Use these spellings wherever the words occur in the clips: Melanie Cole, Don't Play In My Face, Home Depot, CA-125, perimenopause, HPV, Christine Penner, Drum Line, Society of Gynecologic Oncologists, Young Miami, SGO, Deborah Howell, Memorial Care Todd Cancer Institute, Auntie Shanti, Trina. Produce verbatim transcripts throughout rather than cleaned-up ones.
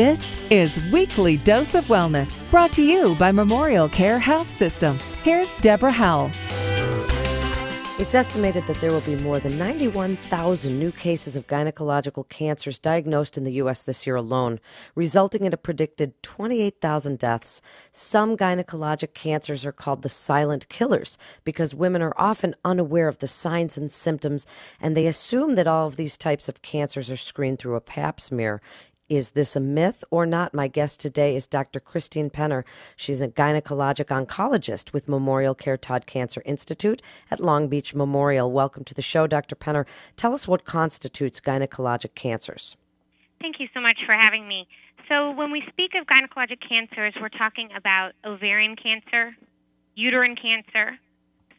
This is Weekly Dose of Wellness, brought to you by Memorial Care Health System. Here's Deborah Howell. It's estimated that there will be more than ninety-one thousand new cases of gynecological cancers diagnosed in the U S this year alone, resulting in a predicted twenty-eight thousand deaths. Some gynecologic cancers are called the silent killers because women are often unaware of the signs and symptoms, and they assume that all of these types of cancers are screened through a pap smear. Is this a myth or not? My guest today is Doctor Christine Penner. She's a gynecologic oncologist with Memorial Care Todd Cancer Institute at Long Beach Memorial. Welcome to the show, Doctor Penner. Tell us what constitutes gynecologic cancers. Thank you so much for having me. So when we speak of gynecologic cancers, we're talking about ovarian cancer, uterine cancer,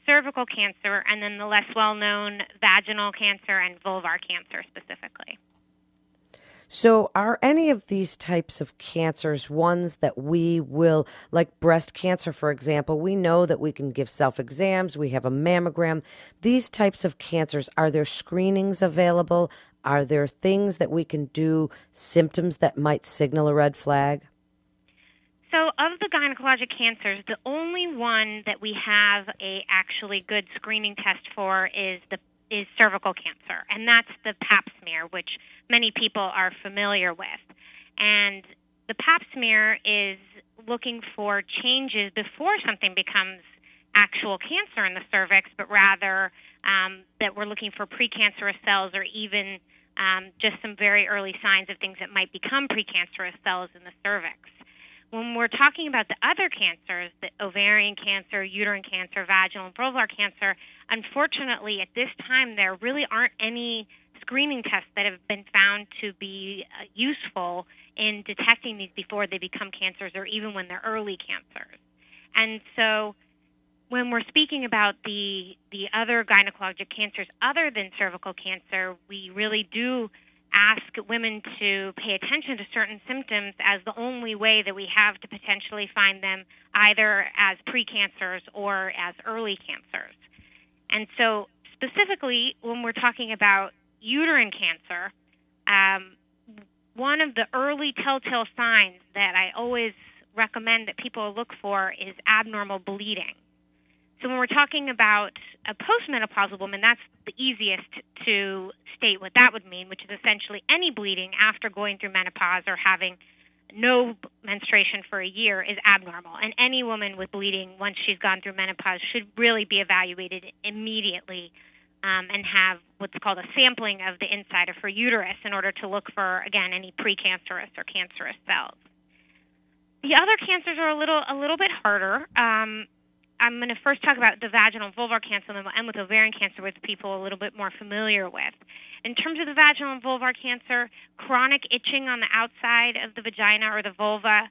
cervical cancer, and then the less well-known vaginal cancer and vulvar cancer specifically. So are any of these types of cancers ones that we will, like breast cancer, for example, we know that we can give self-exams, we have a mammogram. These types of cancers, are there screenings available? Are there things that we can do, symptoms that might signal a red flag? So of the gynecologic cancers, the only one that we have a actually good screening test for is the is cervical cancer, and that's the pap smear, which many people are familiar with. And the pap smear is looking for changes before something becomes actual cancer in the cervix, but rather um, that we're looking for precancerous cells or even um, just some very early signs of things that might become precancerous cells in the cervix. When we're talking about the other cancers, the ovarian cancer, uterine cancer, vaginal and vulvar cancer, unfortunately, at this time, there really aren't any screening tests that have been found to be useful in detecting these before they become cancers or even when they're early cancers. And so when we're speaking about the the other gynecologic cancers other than cervical cancer, we really do ask women to pay attention to certain symptoms as the only way that we have to potentially find them either as precancers or as early cancers. And so specifically when we're talking about uterine cancer, um, one of the early telltale signs that I always recommend that people look for is abnormal bleeding. So when we're talking about a postmenopausal woman, that's the easiest to state what that would mean, which is essentially any bleeding after going through menopause or having no menstruation for a year is abnormal. And any woman with bleeding once she's gone through menopause should really be evaluated immediately um, and have what's called a sampling of the inside of her uterus in order to look for, again, any precancerous or cancerous cells. The other cancers are a little a little bit harder. Um, I'm going to first talk about the vaginal and vulvar cancer, and then we'll end with ovarian cancer, which people are a little bit more familiar with. In terms of the vaginal and vulvar cancer, chronic itching on the outside of the vagina or the vulva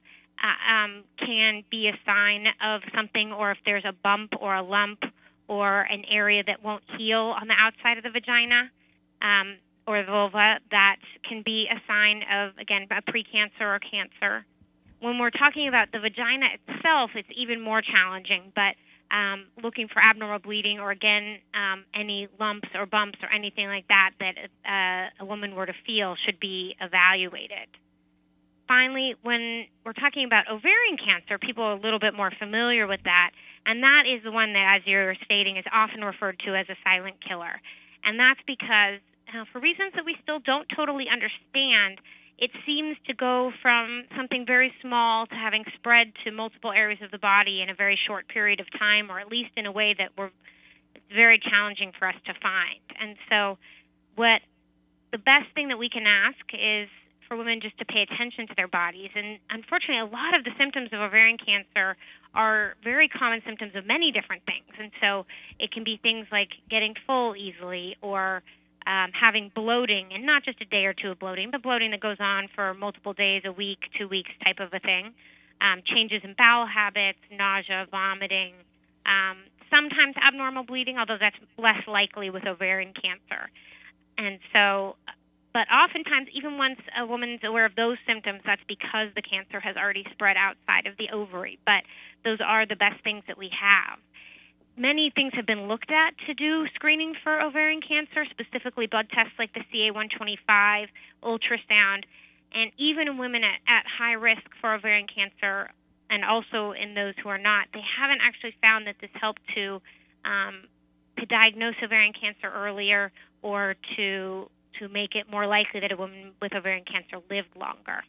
uh, um, can be a sign of something, or if there's a bump or a lump or an area that won't heal on the outside of the vagina um, or the vulva, that can be a sign of, again, a precancer or cancer. When we're talking about the vagina itself, it's even more challenging, but um, looking for abnormal bleeding or, again, um, any lumps or bumps or anything like that that uh, a woman were to feel should be evaluated. Finally, when we're talking about ovarian cancer, people are a little bit more familiar with that, and that is the one that, as you're stating, is often referred to as a silent killer. And that's because, uh, for reasons that we still don't totally understand, it seems to go from something very small to having spread to multiple areas of the body in a very short period of time, or at least in a way that we're very challenging for us to find. And so what the best thing that we can ask is for women just to pay attention to their bodies. And unfortunately, a lot of the symptoms of ovarian cancer are very common symptoms of many different things. And so it can be things like getting full easily or Um, having bloating, and not just a day or two of bloating, but bloating that goes on for multiple days, a week, two weeks type of a thing, um, changes in bowel habits, nausea, vomiting, um, sometimes abnormal bleeding, although that's less likely with ovarian cancer. And so, but oftentimes, even once a woman's aware of those symptoms, that's because the cancer has already spread outside of the ovary. But those are the best things that we have. Many things have been looked at to do screening for ovarian cancer, specifically blood tests like the C A one twenty-five, ultrasound, And even women at, at high risk for ovarian cancer, and also in those who are not, they haven't actually found that this helped to um, to diagnose ovarian cancer earlier or to to make it more likely that a woman with ovarian cancer lived longer.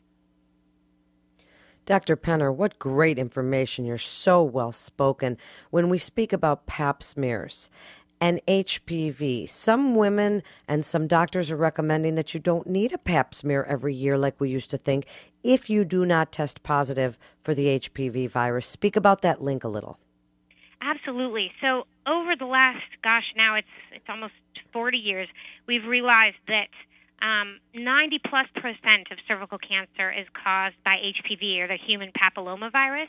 Doctor Penner, what great information. You're so well-spoken. When we speak about pap smears and H P V, some women and some doctors are recommending that you don't need a pap smear every year like we used to think if you do not test positive for the H P V virus. Speak about that link a little. Absolutely. So over the last, gosh, now it's it's almost forty years, we've realized that Um, ninety plus percent of cervical cancer is caused by H P V, or the human papillomavirus.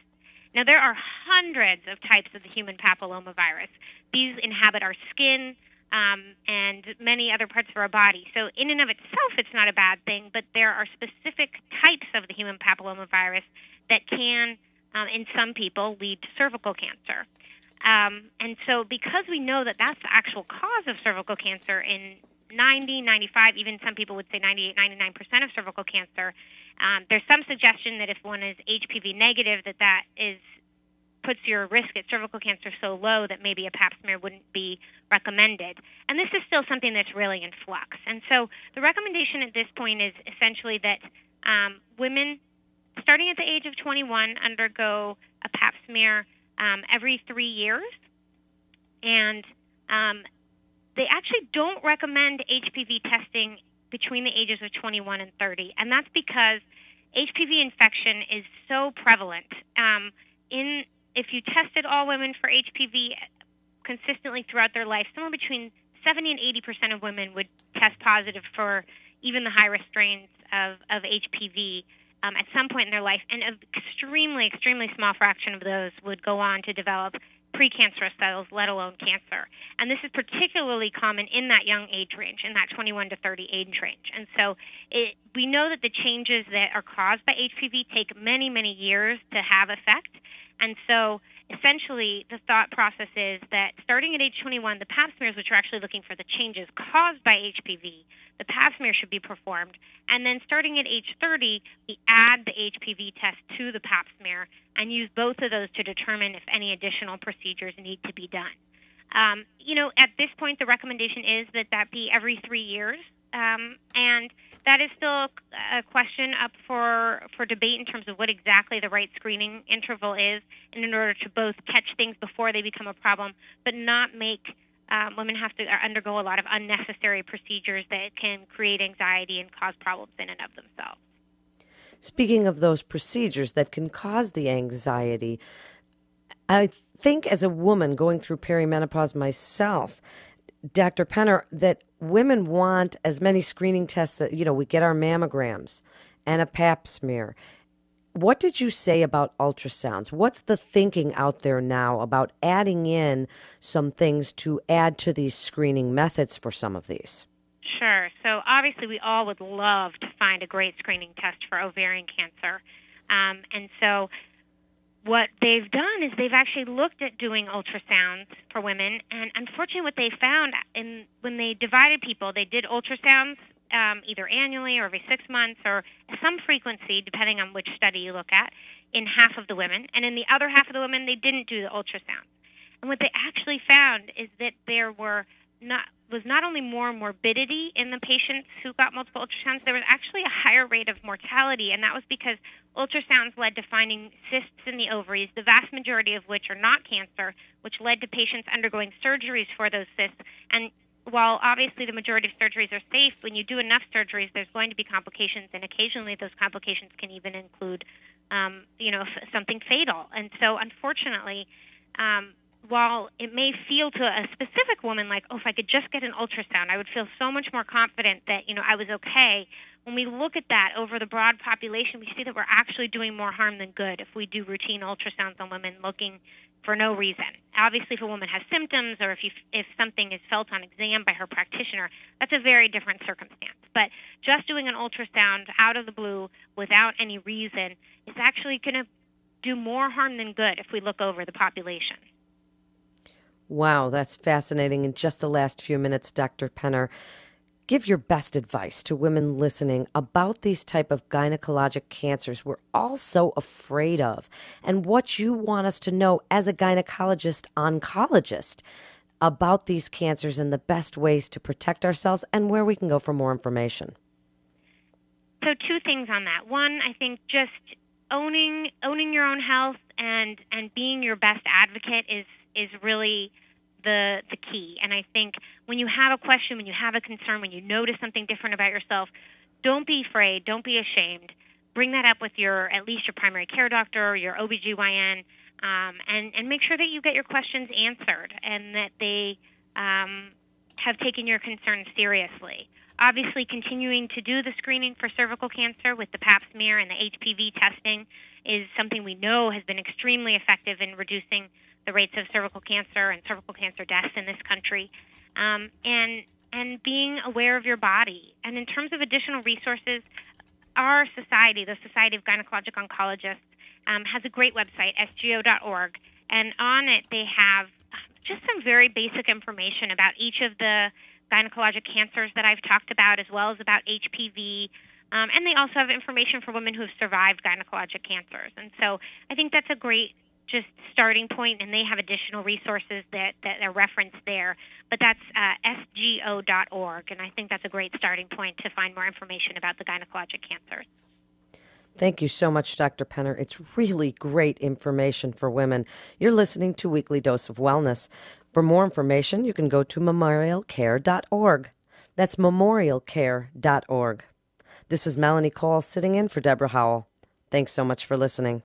Now, there are hundreds of types of the human papillomavirus. These inhabit our skin um, and many other parts of our body. So in and of itself, it's not a bad thing, but there are specific types of the human papillomavirus that can, um, in some people, lead to cervical cancer. Um, and so because we know that that's the actual cause of cervical cancer in ninety, ninety-five, even some people would say ninety-eight, ninety-nine percent of cervical cancer. Um, there's some suggestion that if one is H P V negative, that that is puts your risk at cervical cancer so low that maybe a pap smear wouldn't be recommended. And this is still something that's really in flux. And so the recommendation at this point is essentially that um, women, starting at the age of twenty-one, undergo a pap smear um, every three years. And um they actually don't recommend H P V testing between the ages of twenty-one and thirty, and that's because H P V infection is so prevalent. Um, in if you tested all women for H P V consistently throughout their life, somewhere between seventy and eighty percent of women would test positive for even the high-risk strains of, of H P V um, at some point in their life, and an extremely, extremely small fraction of those would go on to develop precancerous cells, let alone cancer. And this is particularly common in that young age range, in that twenty-one to thirty age range. And so it, we know that the changes that are caused by H P V take many, many years to have effect. And so essentially the thought process is that starting at age twenty-one, the pap smears, which are actually looking for the changes caused by H P V, the pap smear should be performed. And then starting at age thirty, we add the H P V test to the pap smear and use both of those to determine if any additional procedures need to be done. Um, you know, at this point, the recommendation is that that be every three years. Um, and that is still a question up for, for debate in terms of what exactly the right screening interval is in order to both catch things before they become a problem, but not make um, women have to undergo a lot of unnecessary procedures that can create anxiety and cause problems in and of themselves. Speaking of those procedures that can cause the anxiety, I think as a woman going through perimenopause myself, Doctor Penner, that women want as many screening tests that, you know, we get our mammograms and a pap smear. What did you say about ultrasounds? What's the thinking out there now about adding in some things to add to these screening methods for some of these? Sure. So obviously we all would love to find a great screening test for ovarian cancer. Um, and so what they've done is they've actually looked at doing ultrasounds for women, and unfortunately what they found in when they divided people, they did ultrasounds um, either annually or every six months or some frequency, depending on which study you look at, in half of the women. And in the other half of the women, they didn't do the ultrasound. And what they actually found is that there were not was not only more morbidity in the patients who got multiple ultrasounds, there was actually a higher rate of mortality, and that was because ultrasounds led to finding cysts in the ovaries, the vast majority of which are not cancer, which led to patients undergoing surgeries for those cysts. And while obviously the majority of surgeries are safe, when you do enough surgeries, there's going to be complications, and occasionally those complications can even include, um, you know, something fatal. And so, unfortunately, um, while it may feel to a specific woman like, oh, if I could just get an ultrasound, I would feel so much more confident that, you know, I was okay. When we look at that over the broad population, we see that we're actually doing more harm than good if we do routine ultrasounds on women looking for no reason. Obviously, if a woman has symptoms or if you, if something is felt on exam by her practitioner, that's a very different circumstance. But just doing an ultrasound out of the blue without any reason is actually going to do more harm than good if we look over the population. Wow, that's fascinating. In just the last few minutes, Doctor Penner, give your best advice to women listening about these type of gynecologic cancers we're all so afraid of, and what you want us to know as a gynecologist oncologist about these cancers and the best ways to protect ourselves and where we can go for more information? So two things on that. One, I think just owning owning your own health and and being your best advocate is is really the the key. And I think when you have a question, when you have a concern, when you notice something different about yourself, don't be afraid, don't be ashamed. Bring that up with your at least your primary care doctor, your O B G Y N, um, and, and make sure that you get your questions answered and that they um, have taken your concerns seriously. Obviously, continuing to do the screening for cervical cancer with the pap smear and the H P V testing is something we know has been extremely effective in reducing the rates of cervical cancer and cervical cancer deaths in this country, um, and and being aware of your body. And in terms of additional resources, our society, the Society of Gynecologic Oncologists, um, has a great website, S G O dot org, and on it they have just some very basic information about each of the gynecologic cancers that I've talked about, as well as about H P V, um, and they also have information for women who have survived gynecologic cancers. And so I think that's a great just starting point, and they have additional resources that, that are referenced there. But that's uh, S G O dot org, and I think that's a great starting point to find more information about the gynecologic cancers. Thank you so much, Doctor Penner. It's really great information for women. You're listening to Weekly Dose of Wellness. For more information, you can go to memorial care dot org. That's memorial care dot org. This is Melanie Cole sitting in for Deborah Howell. Thanks so much for listening.